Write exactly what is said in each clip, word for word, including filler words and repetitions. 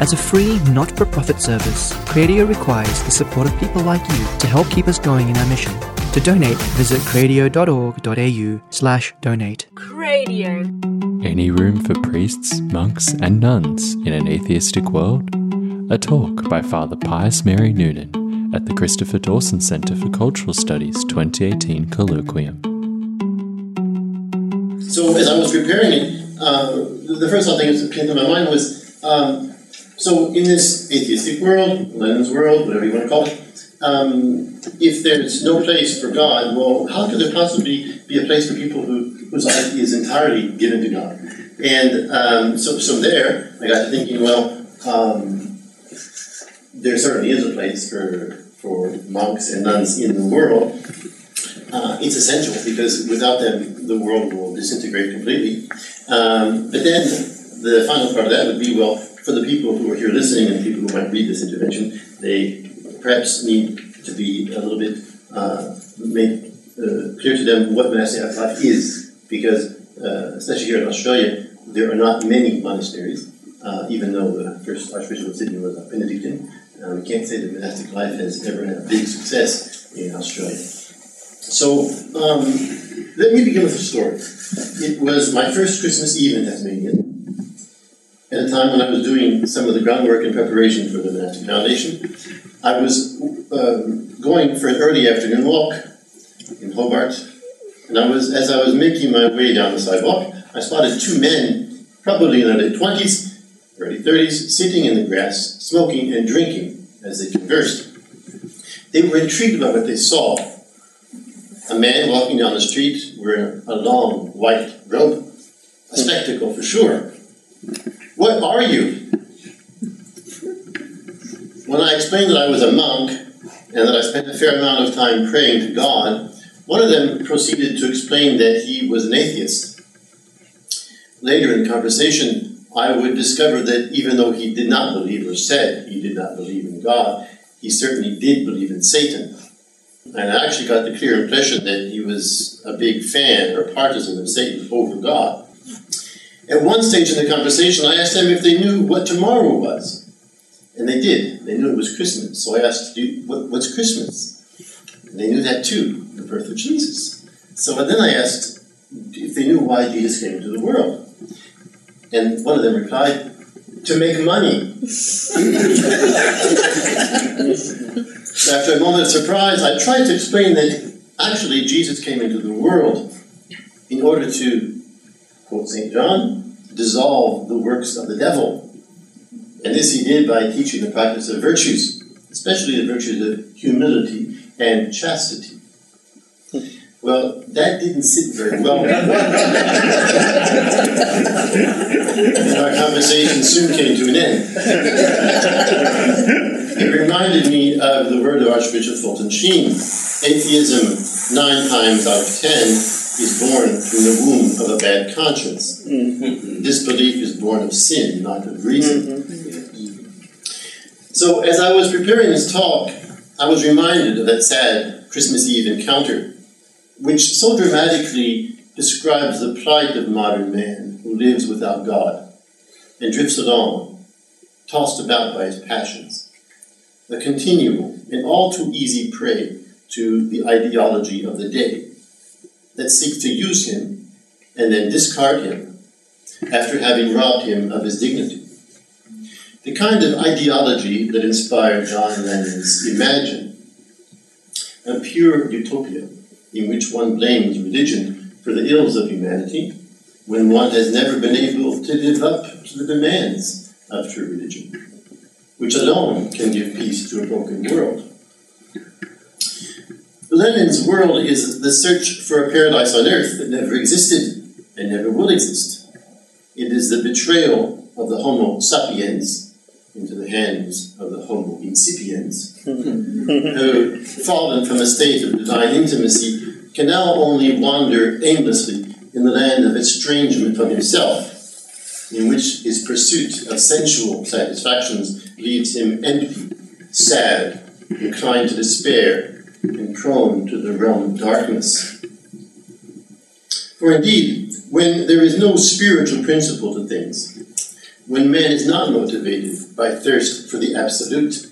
As a free, not-for-profit service, Cradio requires the support of people like you to help keep us going in our mission. To donate, visit cradio.org.au slash donate. Cradio. Any room for priests, monks and nuns in an atheistic world? A talk by Father Pius Mary Noonan at the Christopher Dawson Center for Cultural Studies twenty eighteen colloquium. So as I was preparing it, uh, the first thing that came to my mind was... Um, So in this atheistic world, Lennon's world, whatever you want to call it, um, if there's no place for God, well, how could there possibly be a place for people who, whose life is entirely given to God? And um, so, so there, I got to thinking, well, um, there certainly is a place for for monks and nuns in the world. Uh, it's essential, because without them, the world will disintegrate completely. Um, but then the final part of that would be, well, for the people who are here listening and people who might read this intervention, they perhaps need to be a little bit uh, made uh, clear to them what monastic life is, because uh, especially here in Australia, there are not many monasteries, uh, even though the first Archbishop of Sydney was a Benedictine. Uh, we can't say that monastic life has ever had a big success in Australia. So um, let me begin with a story. It was my first Christmas Eve in Tasmania, at a time when I was doing some of the groundwork in preparation for the monastic foundation. I was um, going for an early afternoon walk in Hobart, and I was, as I was making my way down the sidewalk, I spotted two men, probably in their late twenties, early thirties, sitting in the grass, smoking and drinking as they conversed. They were intrigued by what they saw. A man walking down the street wearing a long white robe, a spectacle for sure. What are you? When I explained that I was a monk and that I spent a fair amount of time praying to God, one of them proceeded to explain that he was an atheist. Later in conversation, I would discover that even though he did not believe, or said he did not believe in God, he certainly did believe in Satan. And I actually got the clear impression that he was a big fan or partisan of Satan over God. At one stage in the conversation, I asked them if they knew what tomorrow was. And they did. They knew it was Christmas. So I asked, you, what, what's Christmas? And they knew that too, the birth of Jesus. So then I asked if they knew why Jesus came into the world. And one of them replied, to make money. So after a moment of surprise, I tried to explain that actually Jesus came into the world in order to, quote Saint John, dissolve the works of the devil. And this he did by teaching the practice of virtues, especially the virtues of humility and chastity. Well, that didn't sit very well. And our conversation soon came to an end. It reminded me of the word of Archbishop Fulton Sheen. Atheism, nine times out of ten, is born from the womb of a bad conscience. Mm-hmm. Disbelief is born of sin, not of reason. Mm-hmm. So as I was preparing this talk, I was reminded of that sad Christmas Eve encounter, which so dramatically describes the plight of modern man who lives without God and drifts along, tossed about by his passions, a continual and all too easy prey to the ideology of the day that seeks to use him and then discard him after having robbed him of his dignity. The kind of ideology that inspired John Lennon's Imagine, a pure utopia in which one blames religion for the ills of humanity when one has never been able to live up to the demands of true religion, which alone can give peace to a broken world. Lennon's world is the search for a paradise on earth that never existed and never will exist. It is the betrayal of the Homo sapiens into the hands of the Homo incipiens, who, fallen from a state of divine intimacy, can now only wander aimlessly in the land of estrangement from himself, in which his pursuit of sensual satisfactions leaves him empty, sad, inclined to despair, and prone to the realm of darkness. For indeed, when there is no spiritual principle to things, when man is not motivated by thirst for the absolute,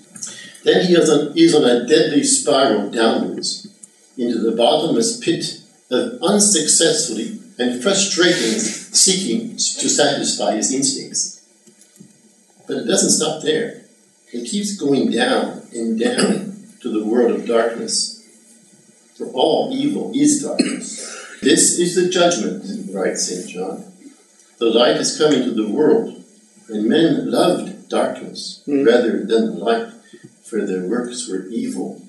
then he is on, he is on a deadly spiral downwards into the bottomless pit of unsuccessfully and frustratingly seeking to satisfy his instincts. But it doesn't stop there. It keeps going down and down to the world of darkness. For all evil is darkness. This is the judgment, writes Saint John. The light has come into the world, and men loved darkness mm. rather than the light, for their works were evil.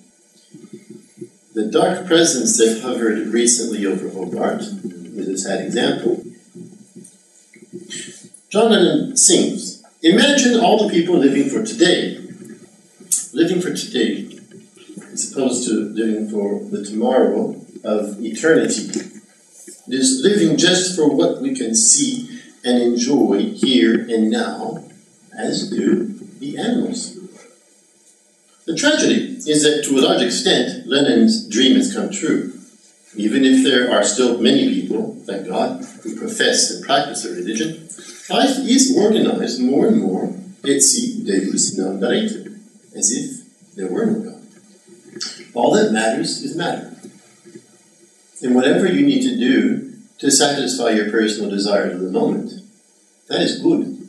The dark presence that hovered recently over Hobart is a sad example. John Lennon sings, imagine all the people living for today. Living for today as opposed to living for the tomorrow of eternity. It is living just for what we can see and enjoy here and now, as do the animals. The tragedy is that, to a large extent, Lennon's dream has come true, even if there are still many people, thank God, who profess and practice their religion. Life is organized more and more et si Deus non daretur, as if there were no God. All that matters is matter, and whatever you need to do to satisfy your personal desires of the moment, that is good,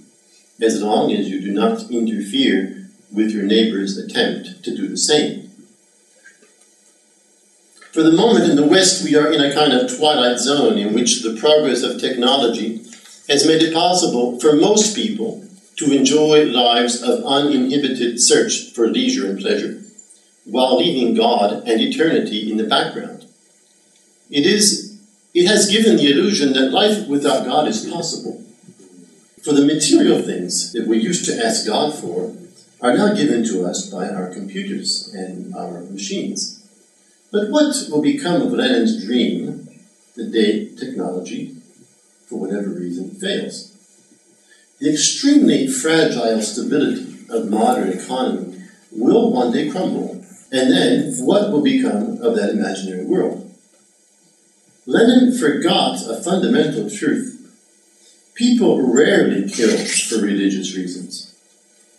as long as you do not interfere with your neighbor's attempt to do the same. For the moment in the West, we are in a kind of twilight zone in which the progress of technology has made it possible for most people to enjoy lives of uninhibited search for leisure and pleasure, while leaving God and eternity in the background. It is, it has given the illusion that life without God is possible, for the material things that we used to ask God for are now given to us by our computers and our machines. But what will become of Lennon's dream the day technology, for whatever reason, fails? The extremely fragile stability of modern economy will one day crumble, and then what will become of that imaginary world? Lennon forgot a fundamental truth. People rarely kill for religious reasons.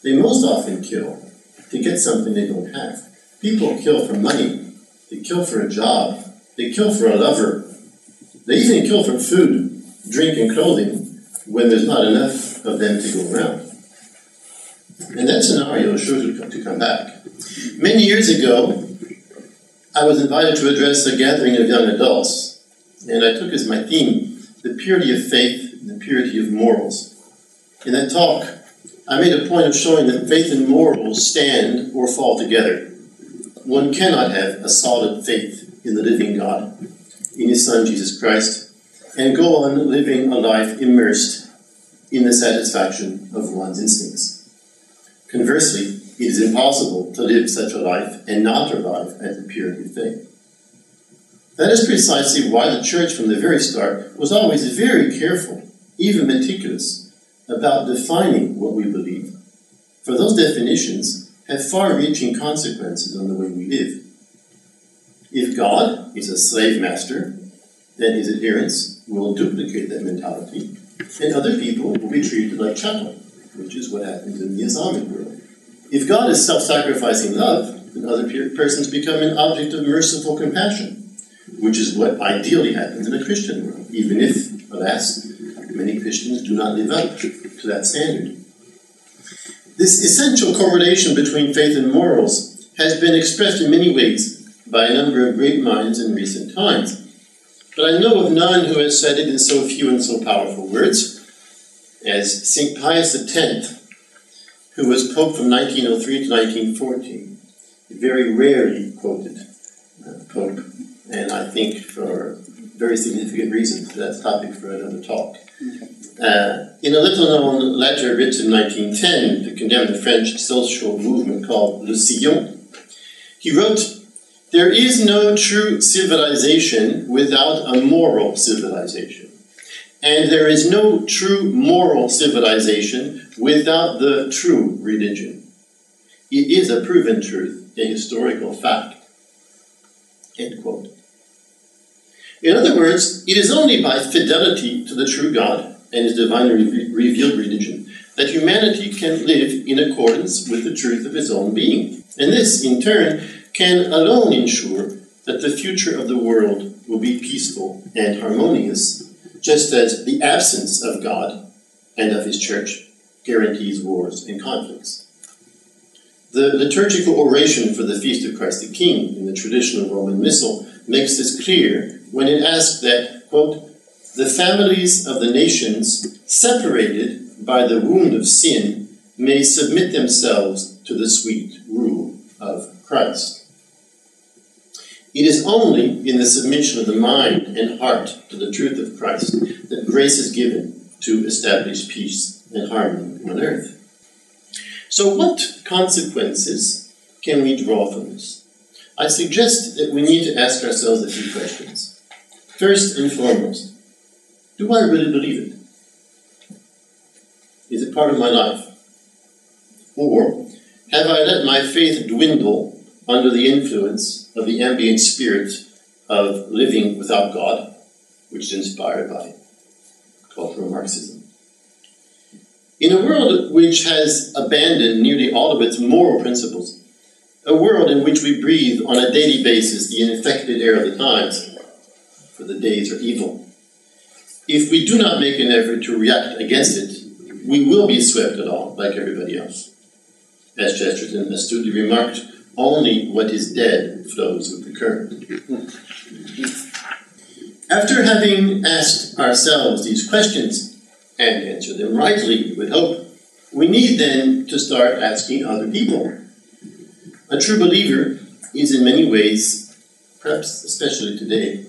They most often kill to get something they don't have. People kill for money. They kill for a job. They kill for a lover. They even kill for food, drink, and clothing when there's not enough of them to go around. And that scenario is sure to come back. Many years ago, I was invited to address a gathering of young adults, and I took as my theme the purity of faith and the purity of morals. In that talk, I made a point of showing that faith and morals stand or fall together. One cannot have a solid faith in the living God, in his Son Jesus Christ, and go on living a life immersed in the satisfaction of one's instincts. Conversely, it is impossible to live such a life and not arrive at the purity of faith. That is precisely why the Church from the very start was always very careful, even meticulous, about defining what we believe, for those definitions have far-reaching consequences on the way we live. If God is a slave master, then his adherents will duplicate that mentality, and other people will be treated like chattel, which is what happens in the Islamic world. If God is self-sacrificing love, then other persons become an object of merciful compassion, which is what ideally happens in a Christian world, even if, alas, many Christians do not live up to that standard. This essential correlation between faith and morals has been expressed in many ways by a number of great minds in recent times, but I know of none who has said it in so few and so powerful words as Saint Pius X, who was Pope from nineteen oh three to nineteen fourteen, very rarely quoted Pope, and I think for very significant reason, for that topic for another talk. Uh, in a little-known letter written in nineteen ten to condemn the French social movement called Le Sillon, he wrote, "There is no true civilization without a moral civilization, and there is no true moral civilization without the true religion. It is a proven truth, a historical fact." End quote. In other words, it is only by fidelity to the true God and his divinely revealed religion that humanity can live in accordance with the truth of his own being. And this, in turn, can alone ensure that the future of the world will be peaceful and harmonious, just as the absence of God and of his church guarantees wars and conflicts. The liturgical oration for the Feast of Christ the King in the traditional Roman Missal makes this clear when it asks that, quote, the families of the nations, separated by the wound of sin, may submit themselves to the sweet rule of Christ. It is only in the submission of the mind and heart to the truth of Christ that grace is given to establish peace and harmony on earth. So what consequences can we draw from this? I suggest that we need to ask ourselves a few questions. First and foremost, do I really believe it? Is it part of my life? Or have I let my faith dwindle under the influence of the ambient spirit of living without God, which is inspired by cultural Marxism? In a world which has abandoned nearly all of its moral principles, a world in which we breathe on a daily basis the infected air of the times, for the days are evil, if we do not make an effort to react against it, we will be swept along like everybody else. As Chesterton astutely remarked, only what is dead flows with the current. After having asked ourselves these questions, and answered them rightly, we would hope, we need then to start asking other people. A true believer is in many ways, perhaps especially today,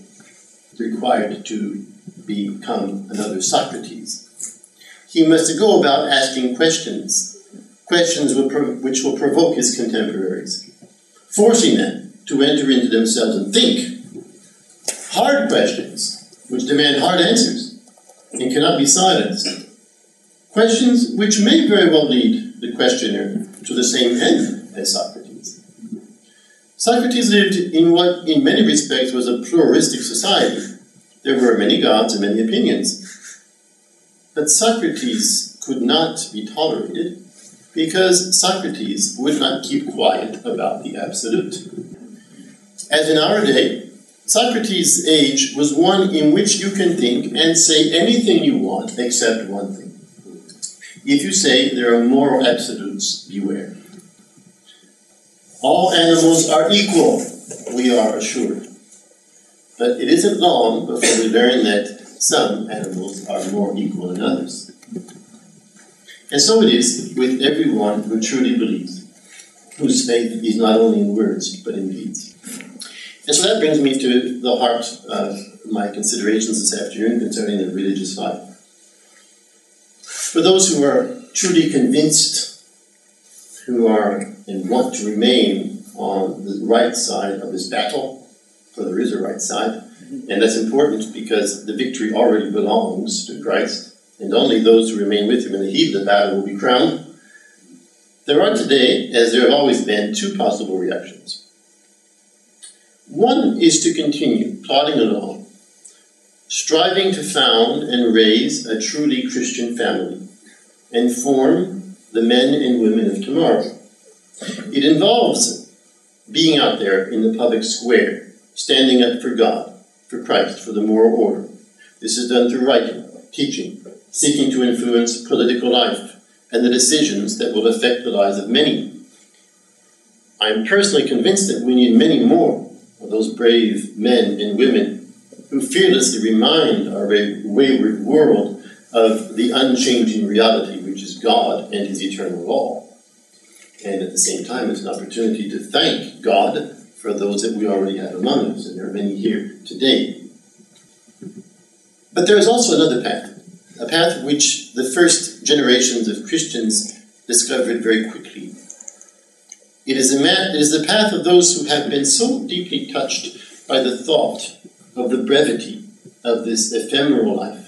required to become another Socrates. He must go about asking questions, questions which will provoke his contemporaries, forcing them to enter into themselves and think. Hard questions, which demand hard answers and cannot be silenced. Questions which may very well lead the questioner to the same end as Socrates. Socrates lived in what, in many respects, was a pluralistic society. There were many gods and many opinions. But Socrates could not be tolerated because Socrates would not keep quiet about the absolute. As in our day, Socrates' age was one in which you can think and say anything you want except one thing. If you say there are moral absolutes, beware. All animals are equal, we are assured. But it isn't long before we learn that some animals are more equal than others. And so it is with everyone who truly believes, whose faith is not only in words, but in deeds. And so that brings me to the heart of my considerations this afternoon concerning the religious life. For those who are truly convinced, who are and want to remain on the right side of this battle, for there is a right side, and that's important because the victory already belongs to Christ, and only those who remain with him in the heat of the battle will be crowned. There are today, as there have always been, two possible reactions. One is to continue plodding along, striving to found and raise a truly Christian family, and form the men and women of tomorrow. It involves being out there in the public square, standing up for God, for Christ, for the moral order. This is done through writing, teaching, seeking to influence political life and the decisions that will affect the lives of many. I am personally convinced that we need many more of those brave men and women who fearlessly remind our wayward world of the unchanging reality which is God and his eternal law. And at the same time, it's an opportunity to thank God for those that we already have among us, and there are many here today. But there is also another path, a path which the first generations of Christians discovered very quickly. It is, a ma- it is the path of those who have been so deeply touched by the thought of the brevity of this ephemeral life,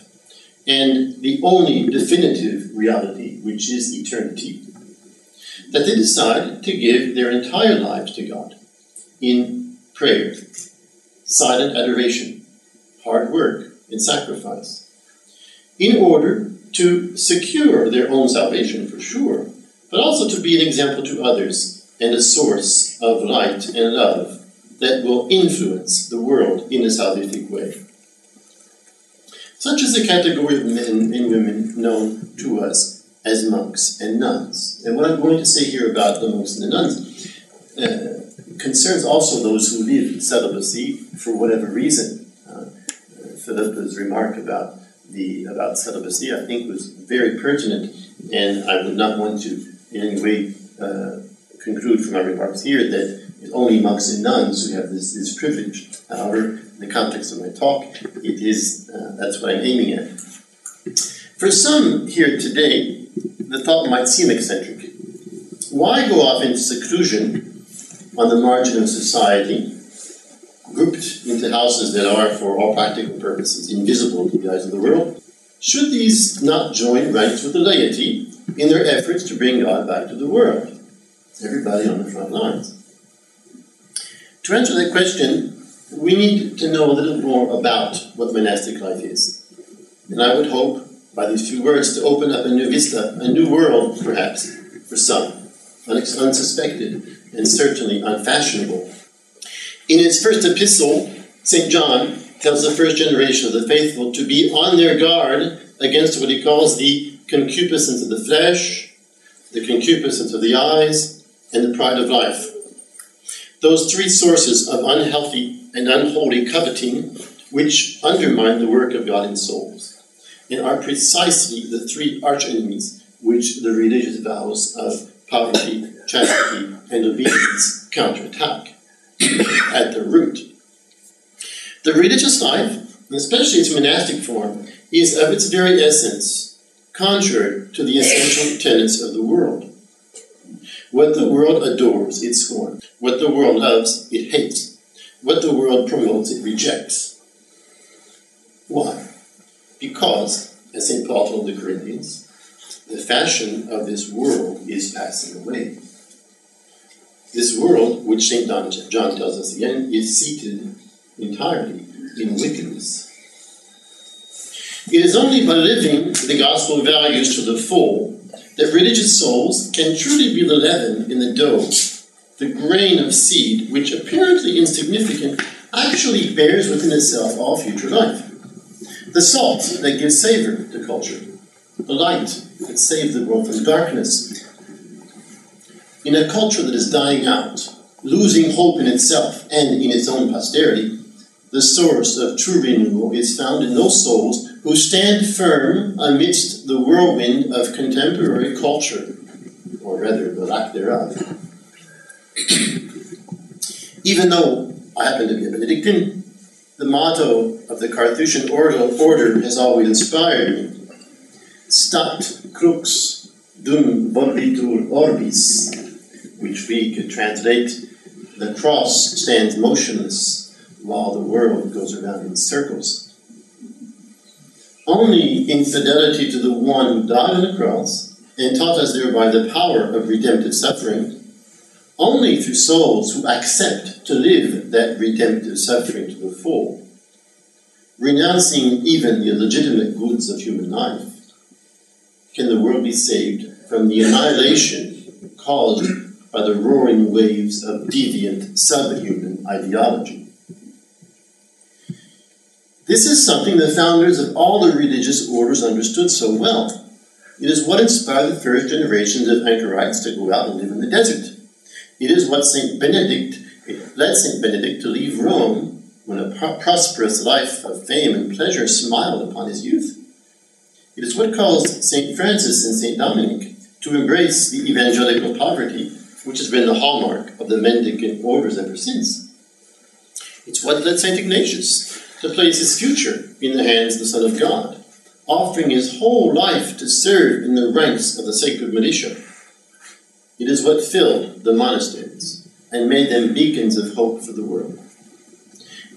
and the only definitive reality, which is eternity, that they decide to give their entire lives to God, in prayer, silent adoration, hard work, and sacrifice, in order to secure their own salvation for sure, but also to be an example to others and a source of light and love that will influence the world in a salvific way. Such is the category of men and women known to us as monks and nuns. And what I'm going to say here about the monks and the nuns uh, concerns also those who live in celibacy for whatever reason. Uh, Philippa's remark about the about celibacy, I think, was very pertinent, and I would not want to in any way uh, conclude from my remarks here that it's only monks and nuns who have this, this privilege. However, in the context of my talk, it is uh, that's what I'm aiming at. For some here today, the thought might seem eccentric. Why go off into seclusion on the margin of society, grouped into houses that are, for all practical purposes, invisible to the eyes of the world? Should these not join ranks with the laity in their efforts to bring God back to the world? Everybody on the front lines. To answer that question, we need to know a little more about what monastic life is. And I would hope, by these few words, to open up a new vista, a new world, perhaps, for some, unsuspected and certainly unfashionable. In his first epistle, Saint John tells the first generation of the faithful to be on their guard against what he calls the concupiscence of the flesh, the concupiscence of the eyes, and the pride of life. Those three sources of unhealthy and unholy coveting, which undermine the work of God in souls, and are precisely the three archenemies which the religious vows of poverty, chastity, and obedience counterattack at the root. The religious life, and especially its monastic form, is of its very essence contrary to the essential tenets of the world. What the world adores, it scorns. What the world loves, it hates. What the world promotes, it rejects. Why? Because, as Saint Paul told the Corinthians, the fashion of this world is passing away. This world, which Saint John tells us again, is seated entirely in wickedness. It is only by living the gospel values to the full that religious souls can truly be the leaven in the dough, the grain of seed which, apparently insignificant, actually bears within itself all future life. The salt that gives savor to culture, the light that saves the world from darkness. In a culture that is dying out, losing hope in itself and in its own posterity, the source of true renewal is found in those souls who stand firm amidst the whirlwind of contemporary culture, or rather, the lack thereof. Even though I happen to be a Benedictine, the motto of the Carthusian order has always inspired me. Stat crux dum volvitur orbis, which we could translate, the cross stands motionless while the world goes around in circles. Only in fidelity to the one who died on the cross and taught us thereby the power of redemptive suffering, only through souls who accept to live that redemptive suffering to the full, renouncing even the illegitimate goods of human life, can the world be saved from the annihilation caused by the roaring waves of deviant subhuman ideology. This is something the founders of all the religious orders understood so well. It is what inspired the first generations of anchorites to go out and live in the desert. It is what Saint Benedict it led Saint Benedict to leave Rome when a pro- prosperous life of fame and pleasure smiled upon his youth. It is what caused Saint Francis and Saint Dominic to embrace the evangelical poverty, which has been the hallmark of the mendicant orders ever since. It's what led Saint Ignatius to place his future in the hands of the Son of God, offering his whole life to serve in the ranks of the sacred militia. It is what filled the monasteries and made them beacons of hope for the world.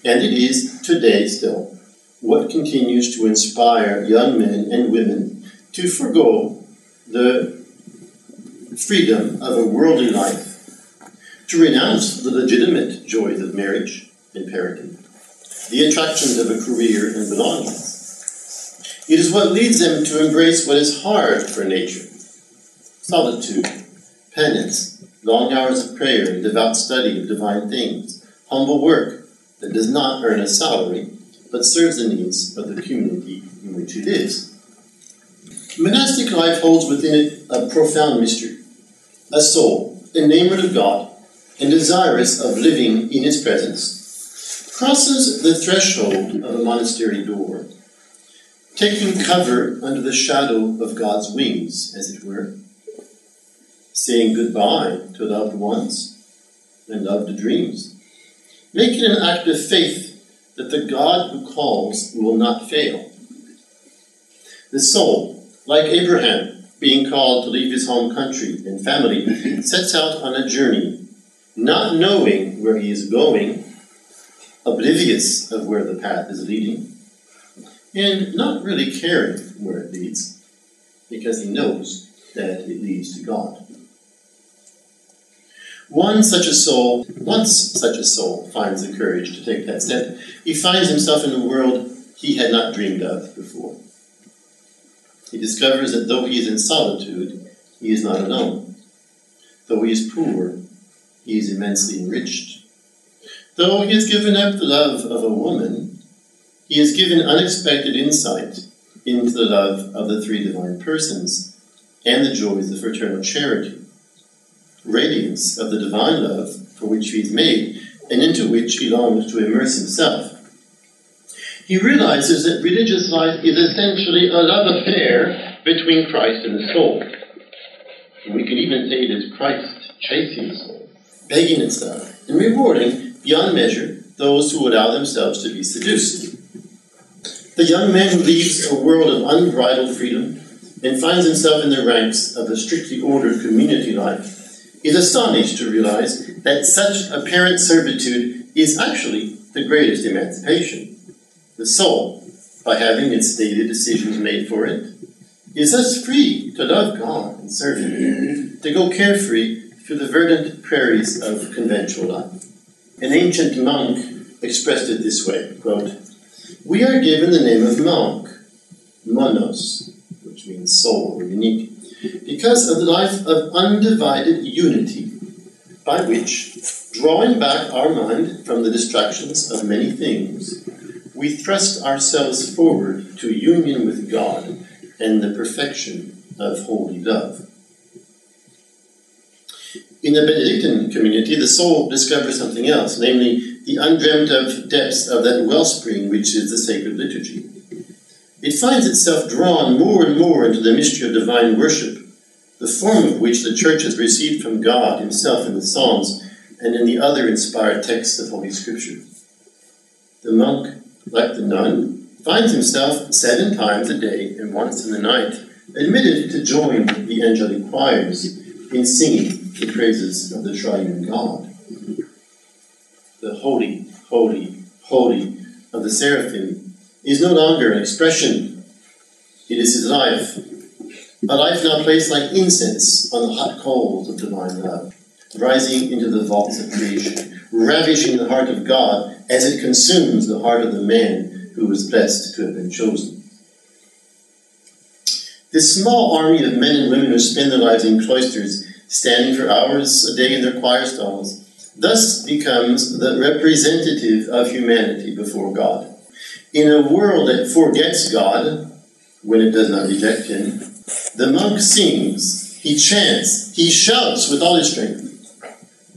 And it is today still what continues to inspire young men and women to forego the freedom of a worldly life, to renounce the legitimate joys of marriage and parenting, the attractions of a career and belongings. It is what leads them to embrace what is hard for nature: solitude, penance, long hours of prayer and devout study of divine things, humble work that does not earn a salary, but serves the needs of the community in which it is. Monastic life holds within it a profound mystery, a soul enamored of God and desirous of living in His presence crosses the threshold of a monastery door, taking cover under the shadow of God's wings, as it were, saying goodbye to loved ones and loved dreams, making an act of faith that the God who calls will not fail. The soul, like Abraham, being called to leave his home country and family, sets out on a journey, not knowing where he is going, oblivious of where the path is leading, and not really caring where it leads, because he knows that it leads to God. One such a soul, once such a soul, finds the courage to take that step. He finds himself in a world he had not dreamed of before. He discovers that though he is in solitude, he is not alone. Though he is poor, he is immensely enriched. Though he has given up the love of a woman, he is given unexpected insight into the love of the three divine persons and the joys of fraternal charity, radiance of the divine love for which he is made and into which he longs to immerse himself. He realizes that religious life is essentially a love affair between Christ and the soul. We could even say it is Christ chasing the soul, begging itself, and rewarding beyond measure those who allow themselves to be seduced. The young man leaves a world of unbridled freedom and finds himself in the ranks of a strictly ordered community life, is astonished to realize that such apparent servitude is actually the greatest emancipation. The soul, by having its daily decisions made for it, is thus free to love God and serve Him, to go carefree through the verdant prairies of conventual life. An ancient monk expressed it this way, quote, "We are given the name of monk, monos, which means soul or unique, because of the life of undivided unity, by which, drawing back our mind from the distractions of many things, we thrust ourselves forward to union with God and the perfection of holy love." In the Benedictine community, the soul discovers something else, namely the undreamt of depths of that wellspring which is the sacred liturgy. It finds itself drawn more and more into the mystery of divine worship, the form of which the Church has received from God Himself in the Psalms and in the other inspired texts of Holy Scripture. The monk, like the nun, finds himself seven times a day and once in the night admitted to join the angelic choirs in singing the praises of the Triune God. The holy, holy, holy of the seraphim is no longer an expression. It is his life, a life now placed like incense on the hot coals of divine love, rising into the vaults of creation, ravishing the heart of God as it consumes the heart of the man who was blessed to have been chosen. This small army of men and women who spend their lives in cloisters, standing for hours a day in their choir stalls, thus becomes the representative of humanity before God. In a world that forgets God, when it does not reject Him, the monk sings, he chants, he shouts with all his strength.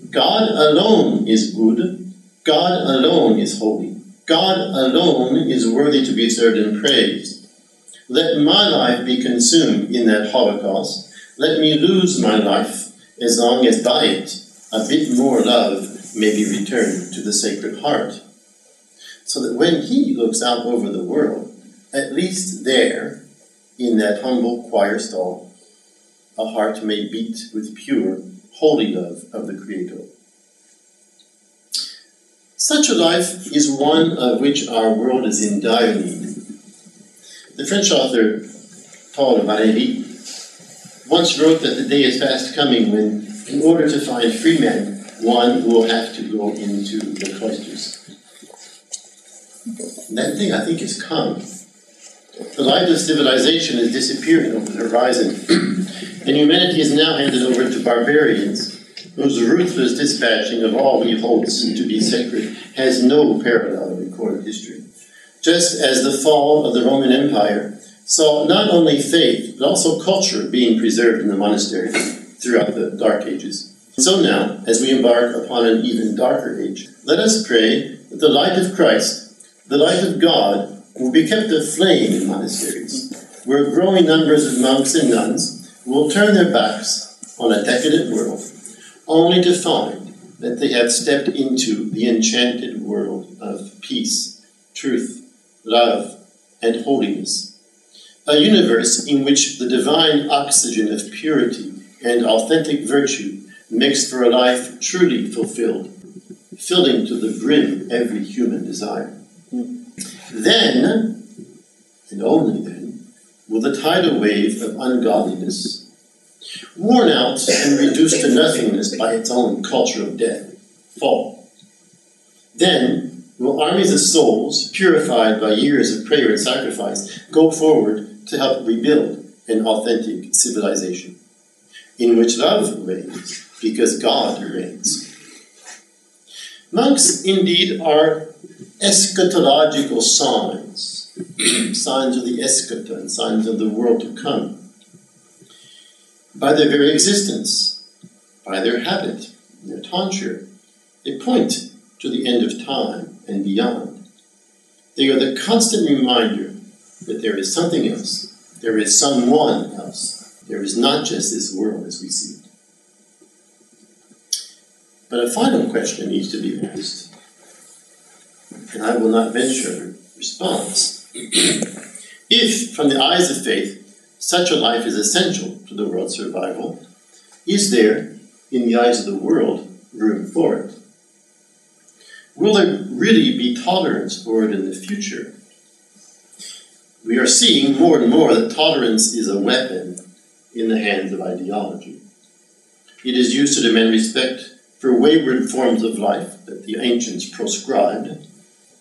God alone is good, God alone is holy, God alone is worthy to be served and praised. Let my life be consumed in that holocaust, let me lose my life, as long as by it a bit more love may be returned to the Sacred Heart. So that when he looks out over the world, at least there, in that humble choir stall, a heart may beat with pure, holy love of the Creator. Such a life is one of which our world is in dire need. The French author Paul Valéry once wrote that the day is fast coming when, in order to find free men, one will have to go into the cloisters. That thing, I think, has come. But either civilization is disappearing over the horizon, and humanity is now handed over to barbarians, whose ruthless dispatching of all we hold to be sacred has no parallel in recorded history. Just as the fall of the Roman Empire saw not only faith, but also culture being preserved in the monasteries throughout the Dark Ages. So now, as we embark upon an even darker age, let us pray that the light of Christ, the light of God, will be kept aflame in monasteries, where growing numbers of monks and nuns will turn their backs on a decadent world, only to find that they have stepped into the enchanted world of peace, truth, love, and holiness, a universe in which the divine oxygen of purity and authentic virtue makes for a life truly fulfilled, filling to the brim every human desire. Then, and only then, will the tidal wave of ungodliness, worn out and reduced to nothingness by its own culture of death, fall. Then will armies of souls, purified by years of prayer and sacrifice, go forward to help rebuild an authentic civilization, in which love reigns, because God reigns. Monks, indeed, are eschatological signs, signs of the eschaton, signs of the world to come. By their very existence, by their habit, their tonsure, they point to the end of time and beyond. They are the constant reminder that there is something else, there is someone else. There is not just this world as we see it. But a final question needs to be asked, and I will not venture a response. If, from the eyes of faith, such a life is essential to the world's survival, is there, in the eyes of the world, room for it? Will there really be tolerance for it in the future? We are seeing more and more that tolerance is a weapon in the hands of ideology. It is used to demand respect for wayward forms of life that the ancients proscribed,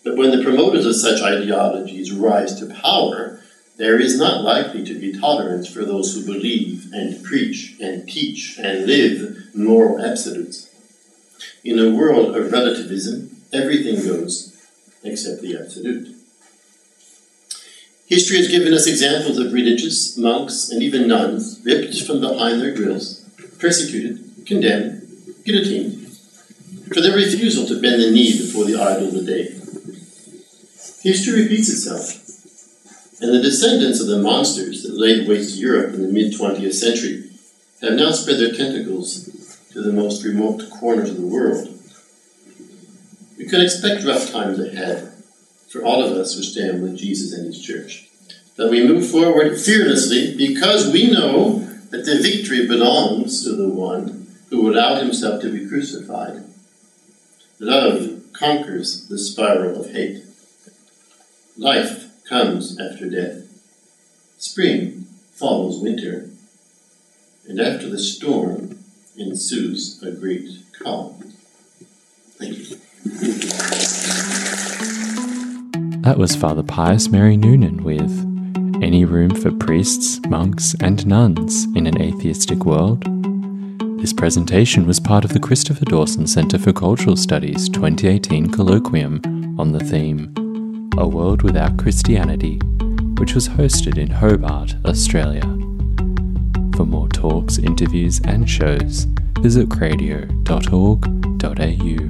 but when the promoters of such ideologies rise to power, there is not likely to be tolerance for those who believe and preach and teach and live moral absolutes. In a world of relativism, everything goes except the absolute. History has given us examples of religious monks and even nuns ripped from behind their grills, persecuted, condemned, guillotined, for their refusal to bend the knee before the idol of the day. History repeats itself, and the descendants of the monsters that laid waste to Europe in the mid-twentieth century have now spread their tentacles to the most remote corners of the world. We could expect rough times ahead for all of us who stand with Jesus and his church, that we move forward fearlessly because we know that the victory belongs to the one who allowed himself to be crucified. Love conquers the spiral of hate. Life comes after death. Spring follows winter, and after the storm ensues a great calm. Thank you. That was Father Pius Mary Noonan with Any Room for Priests, Monks and Nuns in an Atheistic World. This presentation was part of the Christopher Dawson Center for Cultural Studies twenty eighteen colloquium on the theme A World Without Christianity, which was hosted in Hobart, Australia. For more talks, interviews and shows, visit cradio dot org dot a u.